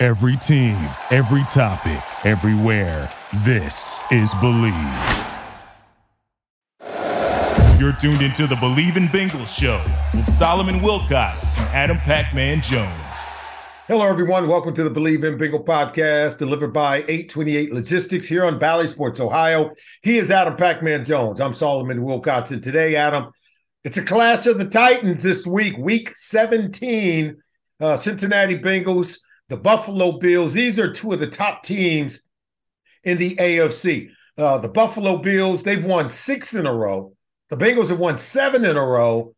Every team, every topic, everywhere. This is Believe. You're tuned into the Believe in Bingle show with Solomon Wilcott and Adam Pacman Jones. Hello, everyone. Welcome to the Believe in Bingle podcast delivered by 828 Logistics here on Bally Sports Ohio. He is Adam Pacman Jones. I'm Solomon Wilcott. And today, Adam, it's a clash of the Titans this week. Week 17, Cincinnati Bengals. The Buffalo Bills, these are two of the top teams in the AFC. The Buffalo Bills, they've won 6 in a row. The Bengals have won 7 in a row.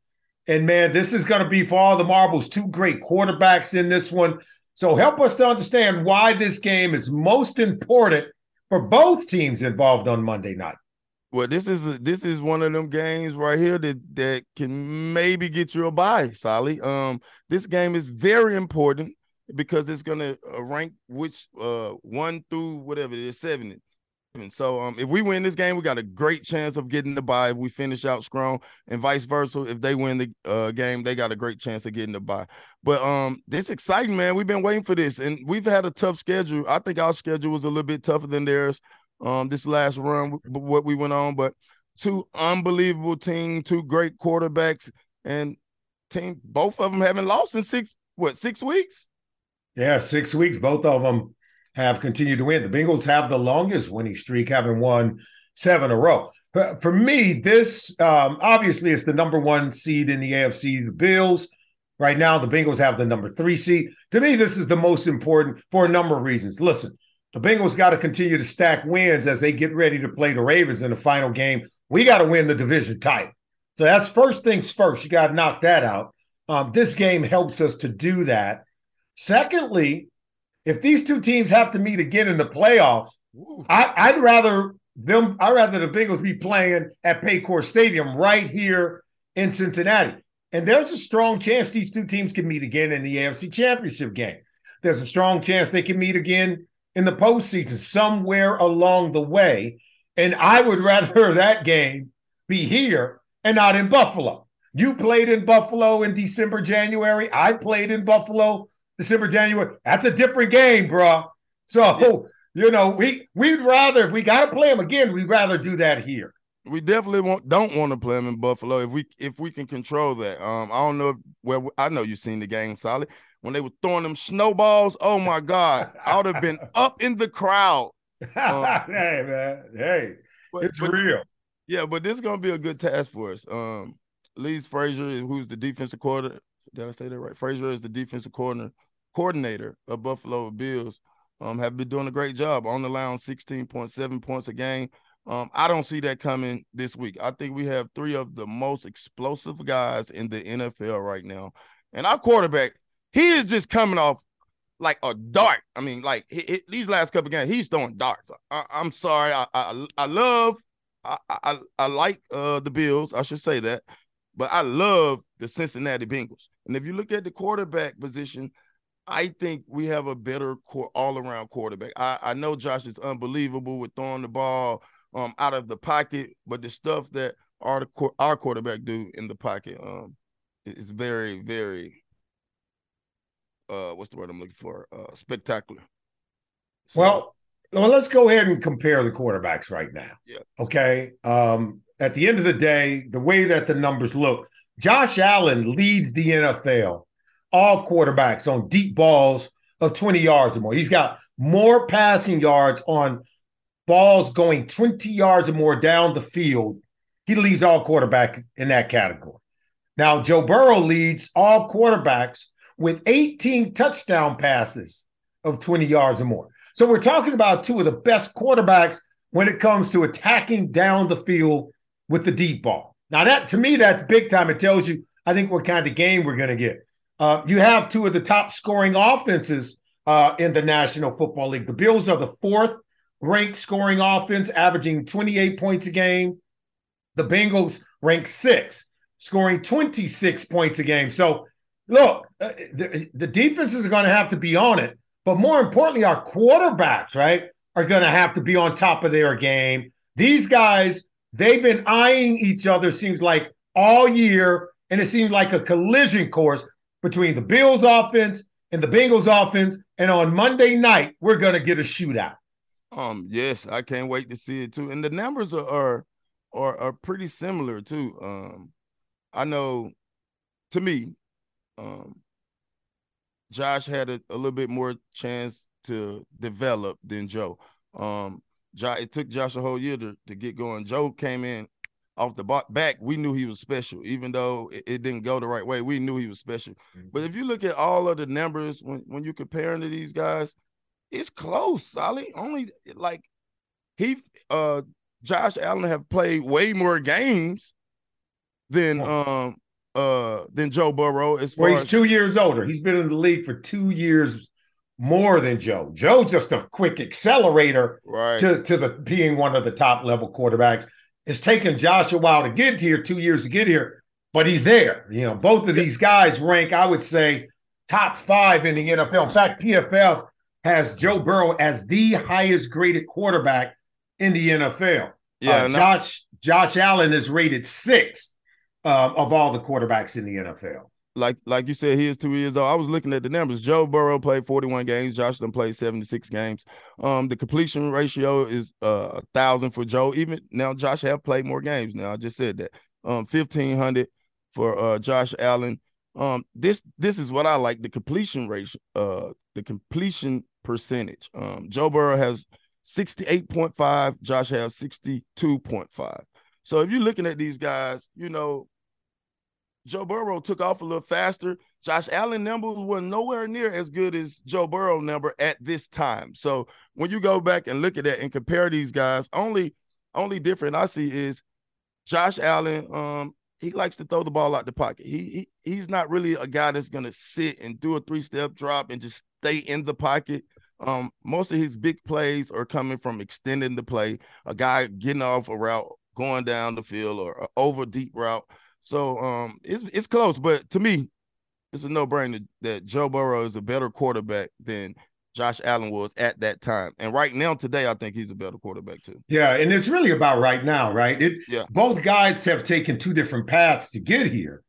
And, man, this is going to be for all the marbles, two great quarterbacks in this one. So help us to understand why this game is most important for both teams involved on Monday night. Well, this is one of them games right here that can maybe get you a bye, Solly. This game is very important, because it's going to rank which 1 through whatever it is, 7. And so if we win this game, we got a great chance of getting the bye if we finish out strong, and vice versa. If they win the game, they got a great chance of getting the bye. But this exciting, man. We've been waiting for this, and we've had a tough schedule. I think our schedule was a little bit tougher than theirs this last run, what we went on. But two unbelievable teams, two great quarterbacks, and team, both of them haven't lost in 6 weeks? Yeah, 6 weeks. Both of them have continued to win. The Bengals have the longest winning streak, having won 7 in a row. For me, this obviously is the number 1 seed in the AFC, the Bills. Right now, the Bengals have the number 3 seed. To me, this is the most important for a number of reasons. Listen, the Bengals got to continue to stack wins as they get ready to play the Ravens in the final game. We got to win the division title. So that's first things first. You got to knock that out. This game helps us to do that. Secondly, if these two teams have to meet again in the playoffs, I'd rather the Bengals be playing at Paycor Stadium right here in Cincinnati. And there's a strong chance these two teams can meet again in the AFC Championship game. There's a strong chance they can meet again in the postseason somewhere along the way. And I would rather that game be here and not in Buffalo. You played in Buffalo in December, January. I played in Buffalo December, January. That's a different game, bro. So, you know, we'd rather, if we got to play them again, we'd rather do that here. We definitely don't want to play them in Buffalo if we can control that. I don't know. I know you've seen the game, Solid. When they were throwing them snowballs, oh, my God. I would have been up in the crowd. Hey, man. Hey, it's real. Yeah, but this is going to be a good task for us. Lee Frazier, who's the defensive coordinator. Did I say that right? Frazier is the defensive coordinator of Buffalo Bills, have been doing a great job on the line, 16.7 points a game. I don't see that coming this week. I think we have 3 of the most explosive guys in the NFL right now. And our quarterback, he is just coming off like a dart. I mean, like these last couple of games, he's throwing darts. I'm sorry. I like the Bills. I should say that. But I love the Cincinnati Bengals. And if you look at the quarterback position, I think we have a better all-around quarterback. I know Josh is unbelievable with throwing the ball out of the pocket, but the stuff that our quarterback do in the pocket is very, very what's the word I'm looking for? Spectacular. So, well, let's go ahead and compare the quarterbacks right now. Yeah. Okay. At the end of the day, the way that the numbers look, Josh Allen leads the NFL, all quarterbacks, on deep balls of 20 yards or more. He's got more passing yards on balls going 20 yards or more down the field. He leads all quarterbacks in that category. Now, Joe Burrow leads all quarterbacks with 18 touchdown passes of 20 yards or more. So we're talking about two of the best quarterbacks when it comes to attacking down the field with the deep ball. Now, that to me, that's big time. It tells you, I think, what kind of game we're going to get. You have two of the top scoring offenses in the National Football League. The Bills are the fourth-ranked scoring offense, averaging 28 points a game. The Bengals rank sixth, scoring 26 points a game. So, look, the defenses are going to have to be on it, but more importantly, our quarterbacks, right, are going to have to be on top of their game. These guys, they've been eyeing each other, seems like, all year, and it seems like a collision course between the Bills' offense and the Bengals' offense, and on Monday night, we're going to get a shootout. Yes, I can't wait to see it, too. And the numbers are pretty similar, too. I know, to me, Josh had a little bit more chance to develop than Joe. It took Josh a whole year to get going. Joe came in off the back. We knew he was special, even though it didn't go the right way. We knew he was special. Mm-hmm. But if you look at all of the numbers, when you're comparing to these guys, it's close, Solly. Only like Josh Allen have played way more games than Joe Burrow. He's 2 years older. He's been in the league for 2 years more than Joe. Joe's just a quick accelerator to being one of the top level quarterbacks. It's taken Josh a while to get here, 2 years to get here, but he's there. You know, both of these guys rank, I would say, top five in the NFL. In fact, PFF has Joe Burrow as the highest graded quarterback in the NFL. Yeah, Josh Allen is rated sixth of all the quarterbacks in the NFL. Like you said, he is 2 years old. I was looking at the numbers. Joe Burrow played 41 games. Josh done played 76 games. The completion ratio is 1,000 for Joe. Even now, Josh have played more games now. I just said that. 1,500 for Josh Allen. This is what I like, the completion ratio, the completion percentage. Joe Burrow has 68.5. Josh has 62.5. So if you're looking at these guys, you know, Joe Burrow took off a little faster. Josh Allen numbers were nowhere near as good as Joe Burrow number at this time. So when you go back and look at that and compare these guys, only difference I see is Josh Allen, he likes to throw the ball out the pocket. He's not really a guy that's going to sit and do a three-step drop and just stay in the pocket. Most of his big plays are coming from extending the play, a guy getting off a route, going down the field or an over deep route. So it's close, but to me, it's a no-brainer that Joe Burrow is a better quarterback than Josh Allen was at that time. And right now, today, I think he's a better quarterback too. Yeah, and it's really about right now, right? Both guys have taken two different paths to get here.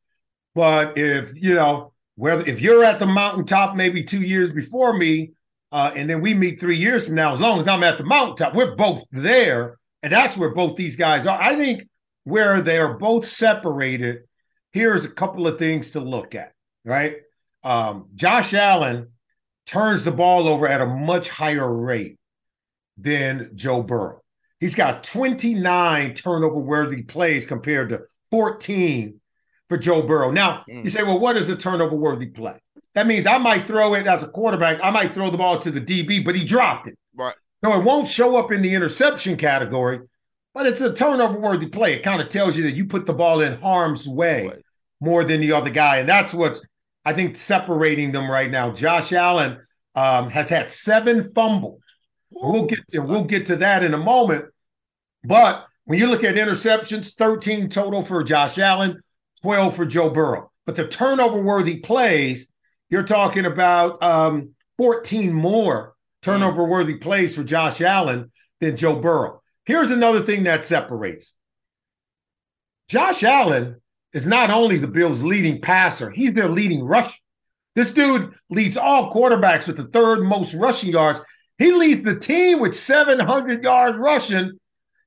But if you're at the mountaintop maybe 2 years before me, and then we meet 3 years from now, as long as I'm at the mountaintop, we're both there, and that's where both these guys are. I think where they are both separated, here's a couple of things to look at, right? Josh Allen turns the ball over at a much higher rate than Joe Burrow. He's got 29 turnover-worthy plays compared to 14 for Joe Burrow. Now, you say, well, what is a turnover-worthy play? That means I might throw it as a quarterback. I might throw the ball to the DB, but he dropped it. Right. No, it won't show up in the interception category, but it's a turnover-worthy play. It kind of tells you that you put the ball in harm's way more than the other guy, and that's what's, I think, separating them right now. Josh Allen has had 7 fumbles. We'll get to that in a moment, but when you look at interceptions, 13 total for Josh Allen, 12 for Joe Burrow. But the turnover-worthy plays, you're talking about 14 more turnover-worthy plays for Josh Allen than Joe Burrow. Here's another thing that separates. Josh Allen is not only the Bills' leading passer, he's their leading rusher. This dude leads all quarterbacks with the third most rushing yards. He leads the team with 700 yards rushing,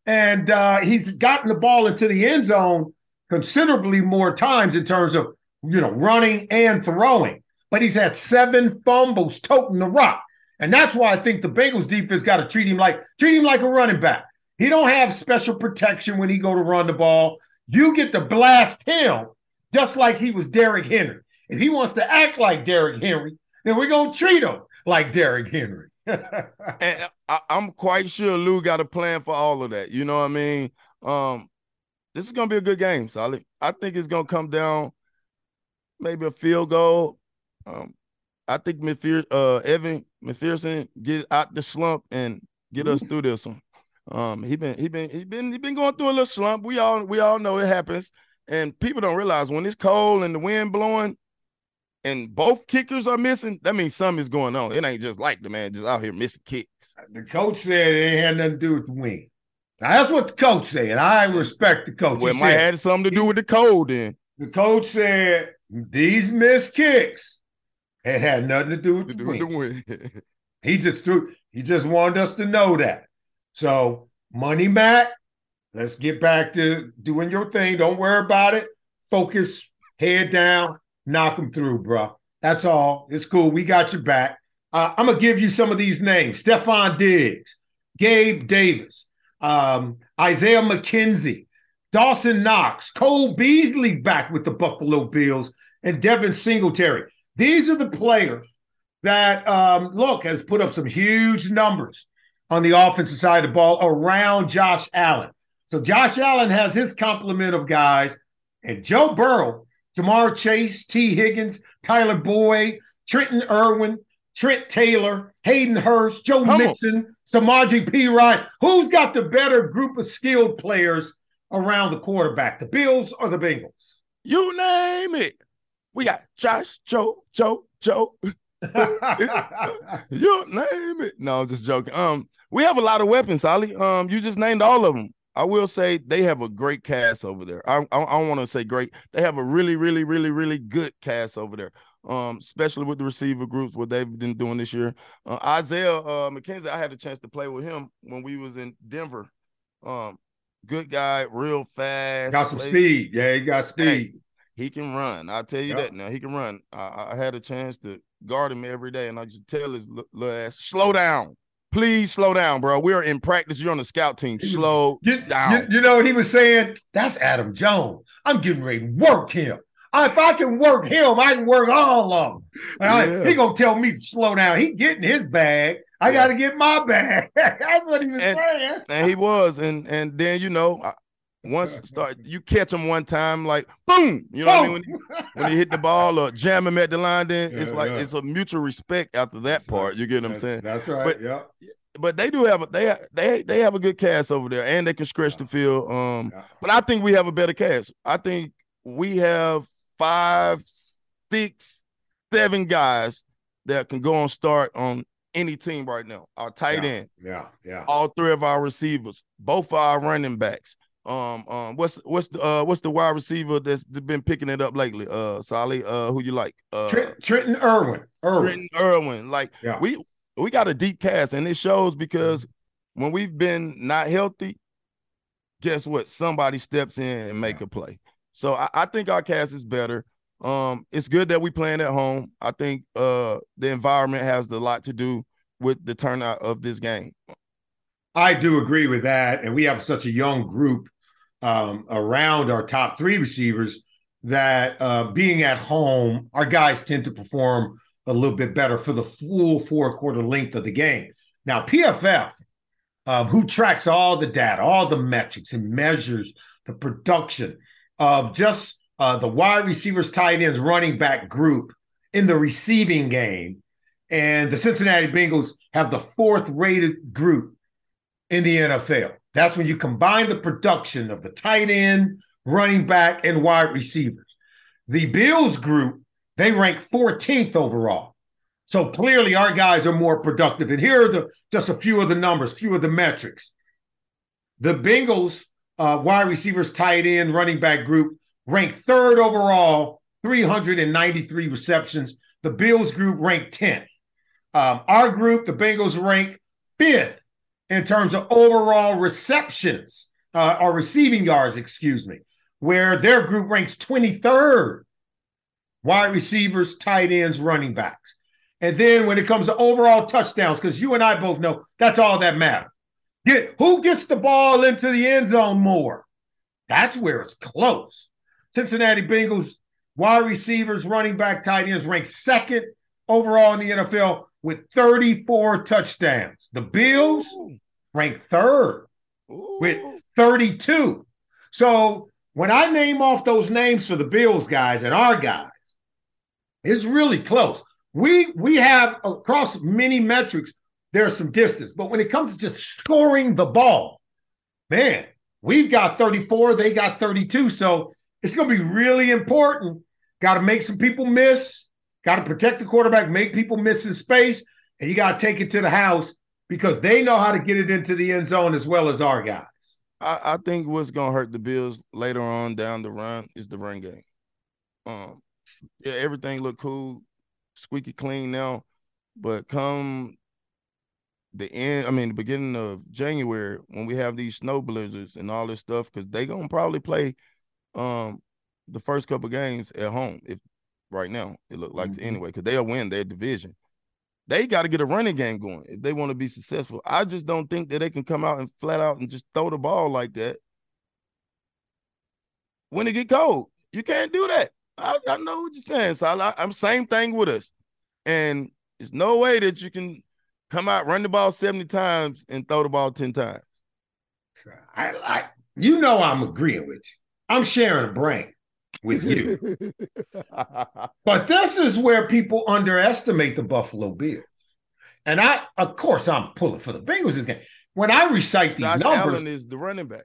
and he's gotten the ball into the end zone considerably more times in terms of, running and throwing. But he's had 7 fumbles toting the rock. And that's why I think the Bengals defense got to treat him like a running back. He don't have special protection when he go to run the ball. You get to blast him just like he was Derrick Henry. If he wants to act like Derrick Henry, then we're going to treat him like Derrick Henry. And I'm quite sure Lou got a plan for all of that. You know what I mean? This is going to be a good game, Solly. I think it's going to come down maybe a field goal. I think Evan McPherson get out the slump and get us through this one. He been going through a little slump. We all know it happens, and people don't realize when it's cold and the wind blowing, and both kickers are missing. That means something is going on. It ain't just like the man just out here missing kicks. The coach said it ain't had nothing to do with the wind. Now, that's what the coach said. I respect the coach. Well, it might have something to do with the cold then. The coach said these missed kicks had nothing to do with the wind. He just wanted us to know that. So, Money Matt, let's get back to doing your thing. Don't worry about it. Focus, head down, knock them through, bro. That's all. It's cool. We got your back. I'm going to give you some of these names. Stephon Diggs, Gabe Davis, Isaiah McKenzie, Dawson Knox, Cole Beasley back with the Buffalo Bills, and Devin Singletary. These are the players that, has put up some huge numbers on the offensive side of the ball around Josh Allen. So Josh Allen has his complement of guys, and Joe Burrow, Ja'Marr Chase, T. Higgins, Tyler Boyd, Trenton Irwin, Trent Taylor, Hayden Hurst, Joe Mixon, Samaje Perine. Who's got the better group of skilled players around the quarterback, the Bills or the Bengals? You name it. We got Josh, Joe. You name it. No, I'm just joking. We have a lot of weapons, Ollie. You just named all of them. I will say they have a great cast over there. I want to say great. They have a really, really, really, really good cast over there, especially with the receiver groups, what they've been doing this year. Isaiah McKenzie, I had a chance to play with him when we was in Denver. Good guy, real fast. Got some speed. Yeah, he got speed. Hey, he can run. I'll tell you that now. He can run. I had a chance to guard him every day, and I just tell his little ass, slow down. Please slow down, bro. We're in practice. You're on the scout team. Slow down. You know what he was saying? That's Adam Jones. I'm getting ready to work him. If I can work him, I can work all of them. He going to tell me to slow down. He getting his bag. I got to get my bag. That's what he was saying. And he was. And then, you know, you catch him one time, like, boom. You know what I mean? When he hit the ball or jam him at the line, then it's a mutual respect after that part. You get what I'm saying? That's right. But they do have they have a good cast over there, and they can stretch the field. But I think we have a better cast. I think we have 5, 6, 7 guys that can go and start on any team right now. Our tight end. Yeah. All three of our receivers, both of our running backs. What's the wide receiver that's been picking it up lately? Solly, who you like? Trenton Irwin. Like we got a deep cast, and it shows because when we've been not healthy, guess what? Somebody steps in and make a play. So I think our cast is better. It's good that we playing at home. I think the environment has a lot to do with the turnout of this game. I do agree with that, and we have such a young group around our top three receivers that being at home, our guys tend to perform a little bit better for the full four-quarter length of the game. Now, PFF, who tracks all the data, all the metrics, and measures the production of just the wide receivers, tight ends, running back group in the receiving game, and the Cincinnati Bengals have the fourth-rated group in the NFL. That's when you combine the production of the tight end, running back, and wide receivers. The Bills group, they rank 14th overall. So clearly our guys are more productive. And here are just a few of the numbers, few of the metrics. The Bengals wide receivers, tight end, running back group ranked third overall, 393 receptions. The Bills group ranked 10th. Our group, the Bengals rank 5th. In terms of overall receptions, or receiving yards, where their group ranks 23rd, wide receivers, tight ends, running backs. And then when it comes to overall touchdowns, because you and I both know that's all that matters. Who gets the ball into the end zone more? That's where it's close. Cincinnati Bengals, wide receivers, running back, tight ends ranked second overall in the NFL with 34 touchdowns. The Bills ranked third with 32. So when I name off those names for the Bills guys and our guys, it's really close. We have, across many metrics, there's some distance. But when it comes to just scoring the ball, man, we've got 34, they got 32. So it's going to be really important. Got to make some people miss. Got to protect the quarterback, make people miss in space. And you got to take it to the house because they know how to get it into the end zone as well as our guys. I think what's going to hurt the Bills later on down the run is the run game. Yeah, everything looked cool, squeaky clean now, but come the beginning of January when we have these snow blizzards and all this stuff, because they're going to probably play the first couple games at home. If right now it looked like anyway, because they'll win their division. They got to get a running game going if they want to be successful. I just don't think that they can come out and flat out and just throw the ball like that when it get cold. You can't do that. I know what you're saying, so I'm same thing with us. And there's no way that you can come out, run the ball 70 times and throw the ball 10 times. I you know I'm agreeing with you. I'm sharing a brain with you. But this is where people underestimate the Buffalo Bills. And I'm pulling for the Bengals this game. When I recite these numbers. Josh Allen is the running back.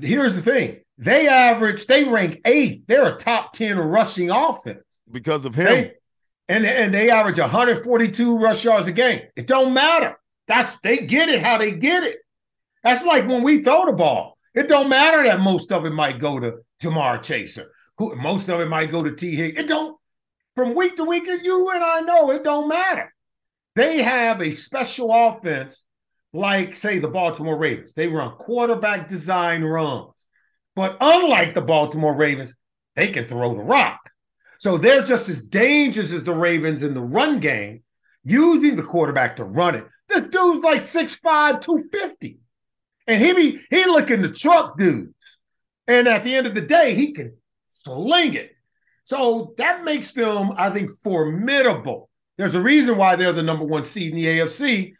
Here's the thing. They rank 8th. They're a top 10 rushing offense. Because of him. And they average 142 rush yards a game. It don't matter. They get it how they get it. That's like when we throw the ball. It don't matter that most of it might go to Ja'Marr Chase, most of it might go to T. Higgins. It don't, from week to week, you and I know it don't matter. They have a special offense like, say, the Baltimore Ravens. They run quarterback design runs. But unlike the Baltimore Ravens, they can throw the rock. So they're just as dangerous as the Ravens in the run game, using the quarterback to run it. This dude's like 6'5", 250. And he looking to truck dudes. And at the end of the day, he can sling it. So that makes them, I think, formidable. There's a reason why they're the number one seed in the AFC,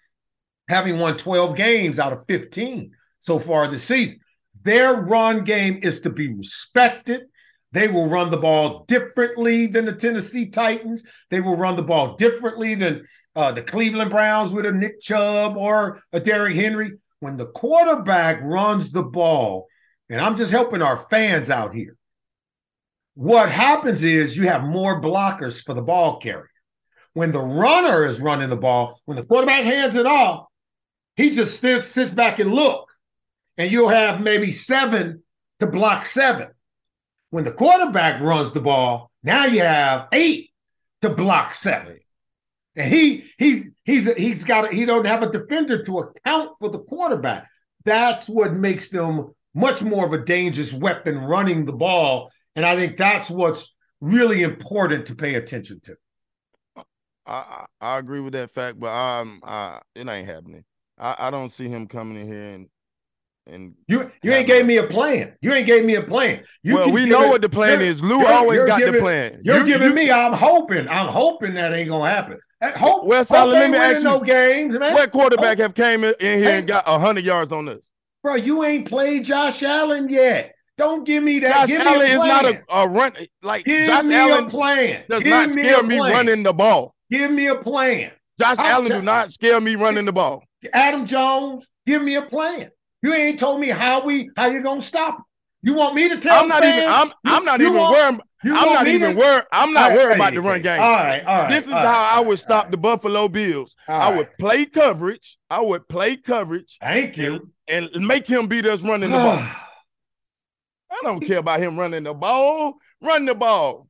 having won 12 games out of 15 so far this season. Their run game is to be respected. They will run the ball differently than the Tennessee Titans. They will run the ball differently than the Cleveland Browns with a Nick Chubb or a Derrick Henry. When the quarterback runs the ball, and I'm just helping our fans out here, what happens is you have more blockers for the ball carrier. When the runner is running the ball, when the quarterback hands it off, he just sits back and look. And you'll have maybe 7 to block 7. When the quarterback runs the ball, now you have 8 to block 7. And he don't have a defender to account for the quarterback. That's what makes them much more of a dangerous weapon running the ball. And I think that's what's really important to pay attention to. I agree with that fact, but it ain't happening. I don't see him coming in here and you ain't gave me a plan. You ain't gave me a plan. We know what the plan is. Lou always got the plan. You're giving me. I'm hoping that ain't gonna happen. Hope. Well, Solomon, let me ask you. No games, man. What quarterback have came in here and got 100 yards on us? Bro, you ain't played Josh Allen yet. Don't give me that. Josh Allen is not a run. Like Josh Allen does not scare me running the ball. Give me a plan. Josh Allen do not scare me running the ball. Adam Jones, give me a plan. You ain't told me how you gonna stop him. You want me to tell? I'm not worried about the run game. All right. This is how I would stop the Buffalo Bills. I would play coverage. Thank you. And make him beat us running the ball. I don't care about him running the ball. Run the ball.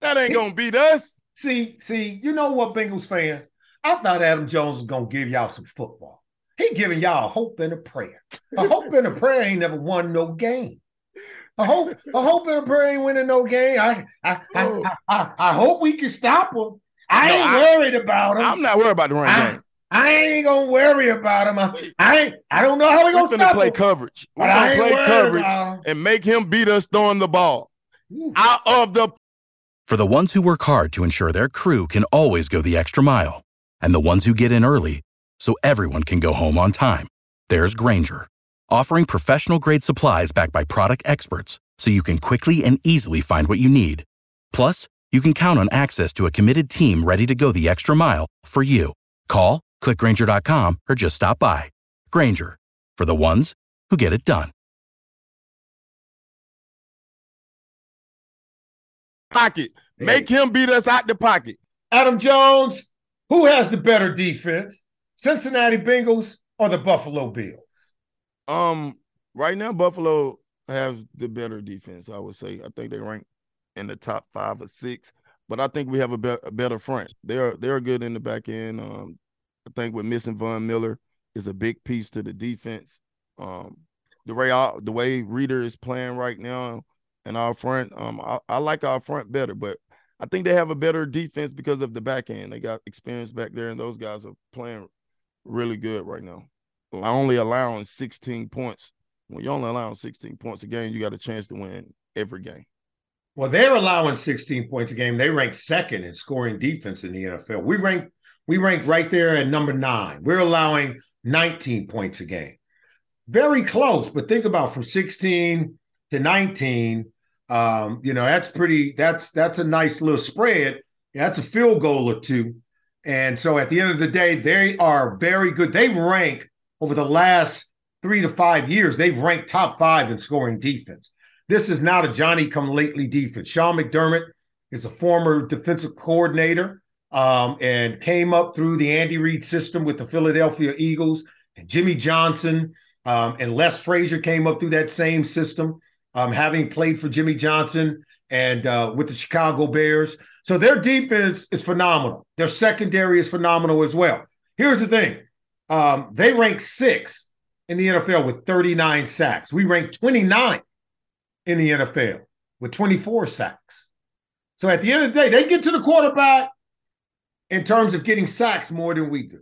That ain't gonna beat us. See, you know what, Bengals fans? I thought Adam Jones was gonna give y'all some football. He giving y'all a hope and a prayer. A hope and a prayer ain't never won no game. A hope and a prayer ain't winning no game. I hope we can stop him. I ain't worried about him. I'm not worried about the run game. I ain't gonna worry about him. I don't know how we gonna stop him. We're gonna play coverage and make him beat us throwing the ball. Ooh. Out of the. For the ones who work hard to ensure their crew can always go the extra mile, and the ones who get in early so everyone can go home on time, there's Grainger, offering professional-grade supplies backed by product experts so you can quickly and easily find what you need. Plus, you can count on access to a committed team ready to go the extra mile for you. Call, click Grainger.com, or just stop by. Grainger, for the ones who get it done. Pocket. Make him beat us out the pocket. Adam Jones, who has the better defense? Cincinnati Bengals or the Buffalo Bills? Right now, Buffalo has the better defense, I would say. I think they rank in the top 5 or 6, but I think we have a better front. They're good in the back end. I think with missing Von Miller is a big piece to the defense. The way Reader is playing right now and our front, I like our front better, but I think they have a better defense because of the back end. They got experience back there, and those guys are playing really good right now. Only allowing 16 points. When you're only allowing 16 points a game, you got a chance to win every game. Well, they're allowing 16 points a game. They rank second in scoring defense in the NFL. We rank right there at number 9. We're allowing 19 points a game. Very close, but think about from 16 to 19, that's a nice little spread. That's a field goal or two. And so at the end of the day, they are very good. They've ranked over the last 3 to 5 years, they've ranked top 5 in scoring defense. This is not a Johnny-come-lately defense. Sean McDermott is a former defensive coordinator and came up through the Andy Reid system with the Philadelphia Eagles. And Jimmy Johnson and Les Frazier came up through that same system, having played for Jimmy Johnson and with the Chicago Bears. So their defense is phenomenal. Their secondary is phenomenal as well. Here's the thing. They rank 6th in the NFL with 39 sacks. We rank 29th. In the NFL with 24 sacks. So at the end of the day, they get to the quarterback in terms of getting sacks more than we do.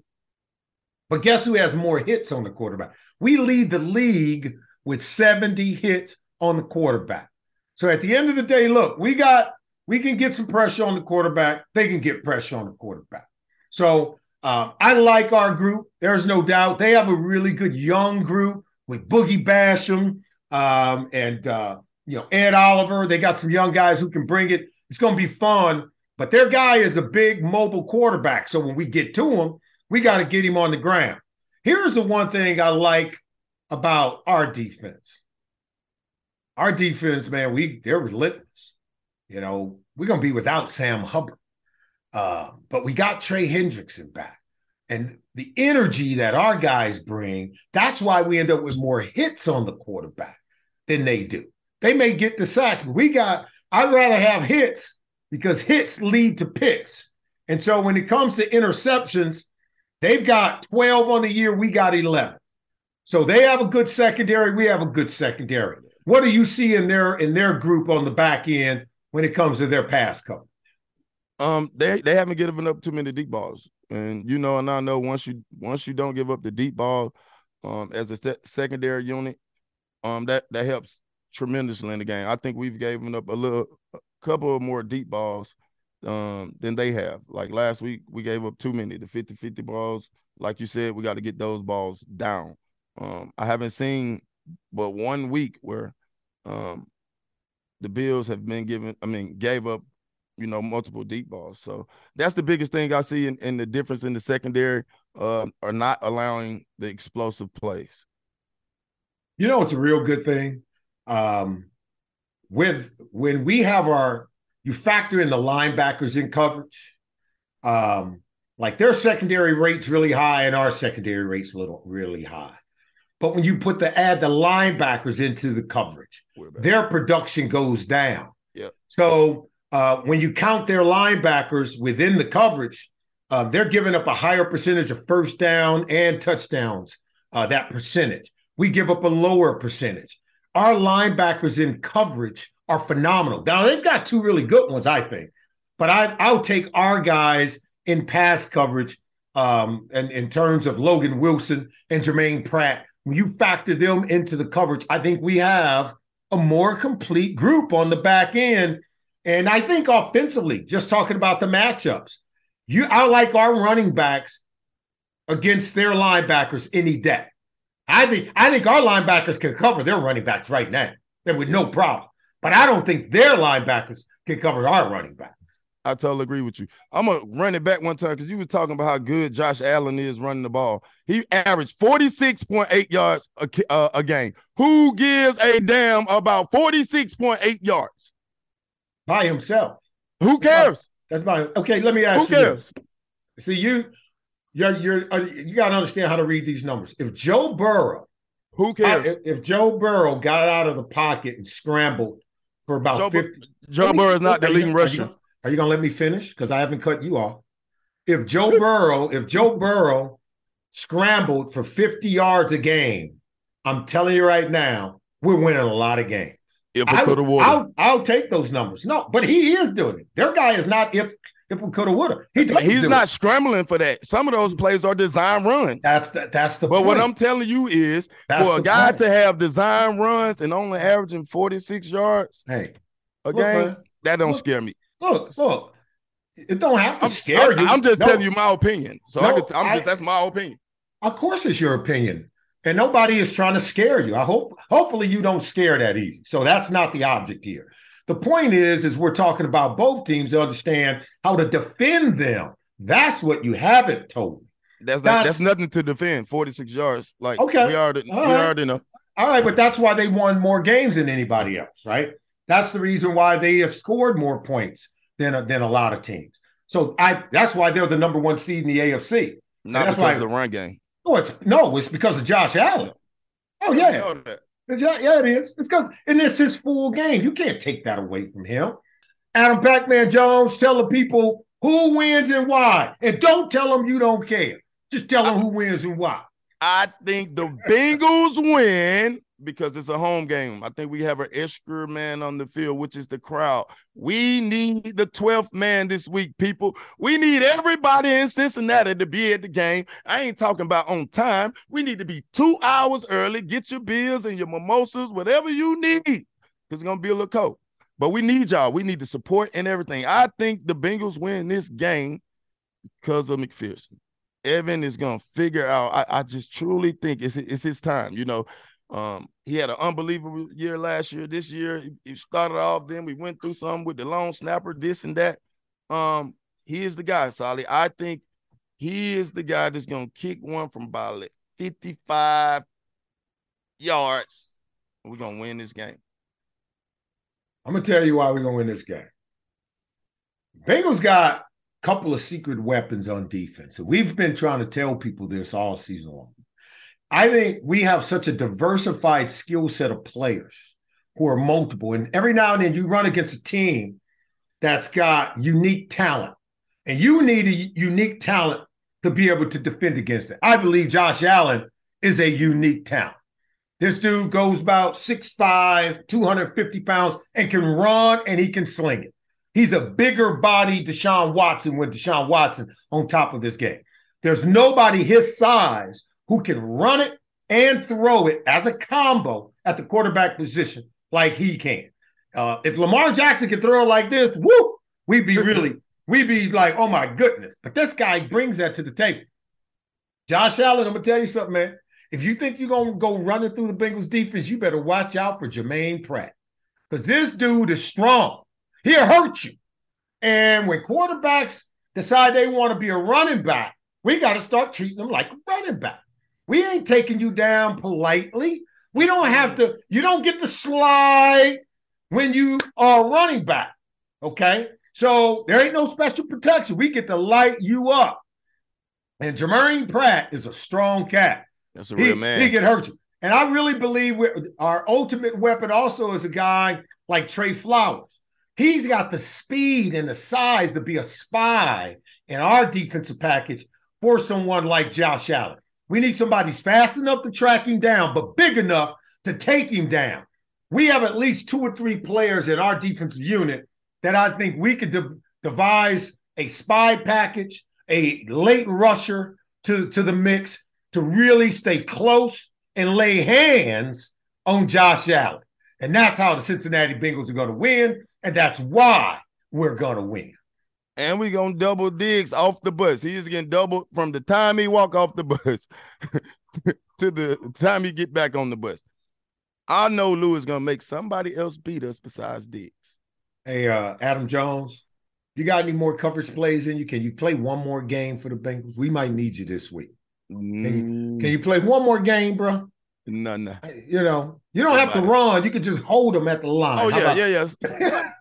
But guess who has more hits on the quarterback? We lead the league with 70 hits on the quarterback. So at the end of the day, look, we can get some pressure on the quarterback. They can get pressure on the quarterback. So I like our group. There's no doubt. They have a really good young group with Boogie Basham and Ed Oliver. They got some young guys who can bring it. It's going to be fun, but their guy is a big mobile quarterback. So when we get to him, we got to get him on the ground. Here's the one thing I like about our defense. Our defense, man, they're relentless. You know, we're going to be without Sam Hubbard. But we got Trey Hendrickson back. And the energy that our guys bring, that's why we end up with more hits on the quarterback than they do. They may get the sacks, but I'd rather have hits because hits lead to picks. And so when it comes to interceptions, they've got 12 on the year, we got 11. So they have a good secondary, we have a good secondary. What do you see in their group on the back end when it comes to their pass coverage? They haven't given up too many deep balls. And you know, and I know once you don't give up the deep ball as a secondary unit, that helps tremendously in the game. I think we've given up a couple of more deep balls than they have. Like last week, we gave up too many, the 50-50 balls. Like you said, we got to get those balls down. I haven't seen but one week where the Bills have been gave up, you know, multiple deep balls. So that's the biggest thing I see in the difference in the secondary are not allowing the explosive plays. You know, it's a real good thing. You factor in the linebackers in coverage, like their secondary rate's really high and our secondary rate's really high. But when you add the linebackers into the coverage, their production goes down. Yeah. So, when you count their linebackers within the coverage, they're giving up a higher percentage of first down and touchdowns, that percentage. We give up a lower percentage. Our linebackers in coverage are phenomenal. Now, they've got 2 really good ones, I think. But I'll take our guys in pass coverage and in terms of Logan Wilson and Germaine Pratt. When you factor them into the coverage, I think we have a more complete group on the back end. And I think offensively, just talking about the matchups, I like our running backs against their linebackers any day. I think our linebackers can cover their running backs right now. With no problem. But I don't think their linebackers can cover our running backs. I totally agree with you. I'm going to run it back one time because you were talking about how good Josh Allen is running the ball. He averaged 46.8 yards a game. Who gives a damn about 46.8 yards? By himself. Who cares? Okay, let me ask you. Who cares? See, you got to understand how to read these numbers. If Joe Burrow. Who cares? If Joe Burrow got out of the pocket and scrambled for about 50. Joe Burrow is not the leading rusher. Are you going to let me finish? Because I haven't cut you off. If Joe Burrow scrambled for 50 yards a game, I'm telling you right now, we're winning a lot of games. If we coulda woulda. I'll take those numbers. No, but he is doing it. Their guy is not if we coulda woulda. He's not scrambling for that. Some of those plays are design runs. That's the point. But what I'm telling you is for a guy to have design runs and only averaging 46 yards a game, man, that don't scare me. Look, it don't have to scare you. I'm just telling you my opinion. That's my opinion. Of course it's your opinion. And nobody is trying to scare you. Hopefully you don't scare that easy. So that's not the object here. The point is we're talking about both teams to understand how to defend them. That's what you haven't told me. That's nothing to defend, 46 yards. Like, okay. We already know. All right, but that's why they won more games than anybody else, right? That's the reason why they have scored more points than a lot of teams. So that's why they're the number one seed in the AFC. Not because of the run game. No, it's because of Josh Allen. Oh, yeah. Yeah, it is. It's because it's his full game. You can't take that away from him. Adam Pacman Jones, tell the people who wins and why. And don't tell them you don't care. Just tell them who wins and why. I think the Bengals win. Because it's a home game. I think we have an extra man on the field, which is the crowd. We need the 12th man this week, people. We need everybody in Cincinnati to be at the game. I ain't talking about on time. We need to be 2 hours early. Get your beers and your mimosas, whatever you need, because it's going to be a little cold. But we need y'all. We need the support and everything. I think the Bengals win this game because of McPherson. Evan is going to figure out. I just truly think it's his time, you know. He had an unbelievable year last year. This year, he started off, then we went through something with the long snapper, this and that. He is the guy, Solly. I think he is the guy that's going to kick one from about 55 yards. We're going to win this game. I'm going to tell you why we're going to win this game. Bengals got a couple of secret weapons on defense. We've been trying to tell people this all season long. I think we have such a diversified skill set of players who are multiple. And every now and then you run against a team that's got unique talent. And you need a unique talent to be able to defend against it. I believe Josh Allen is a unique talent. This dude goes about 6'5", 250 pounds, and can run and he can sling it. He's a bigger body Deshaun Watson with Deshaun Watson on top of this game. There's nobody his size who can run it and throw it as a combo at the quarterback position like he can. If Lamar Jackson could throw like this, woo, we'd be like, oh my goodness. But this guy brings that to the table. Josh Allen, I'm going to tell you something, man. If you think you're going to go running through the Bengals defense, you better watch out for Germaine Pratt. Because this dude is strong. He'll hurt you. And when quarterbacks decide they want to be a running back, we got to start treating them like a running back. We ain't taking you down politely. We don't have to. You don't get to slide when you are running back, okay? So there ain't no special protection. We get to light you up. And Germaine Pratt is a strong cat. That's a real man. He can hurt you. And I really believe our ultimate weapon also is a guy like Trey Flowers. He's got the speed and the size to be a spy in our defensive package for someone like Josh Allen. We need somebody fast enough to track him down, but big enough to take him down. We have at least 2 or 3 players in our defensive unit that I think we could devise a spy package, a late rusher to the mix to really stay close and lay hands on Josh Allen. And that's how the Cincinnati Bengals are going to win, and that's why we're going to win. And we're going to double Diggs off the bus. He is getting doubled from the time he walk off the bus to the time he get back on the bus. I know Lou is going to make somebody else beat us besides Diggs. Hey, Adam Jones, You got any more coverage plays in you? Can you play one more game for the Bengals? We might need you this week. Can you play one more game, bro? No. You know, you don't have to run. You can just hold them at the line. Oh, yeah.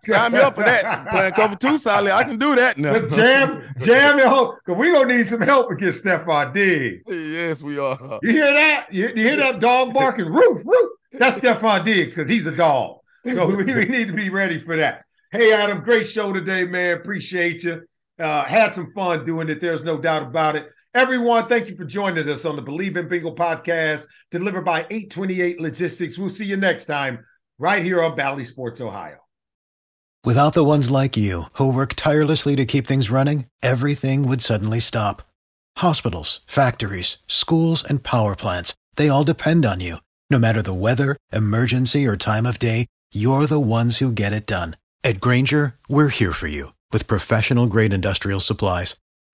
Sign me up for that. Playing cover two solid. I can do that now. Let's jam it home. Because we're going to need some help against Stephon Diggs. Yes, we are. You hear that? You hear that dog barking? Roof. That's Stephon Diggs because he's a dog. So we need to be ready for that. Hey, Adam, great show today, man. Appreciate you. Had some fun doing it. There's no doubt about it. Everyone, thank you for joining us on the Believe in Bingle podcast, delivered by 828 Logistics. We'll see you next time right here on Bally Sports Ohio. Without the ones like you who work tirelessly to keep things running, everything would suddenly stop. Hospitals, factories, schools, and power plants, they all depend on you. No matter the weather, emergency, or time of day, you're the ones who get it done. At Grainger, we're here for you with professional-grade industrial supplies.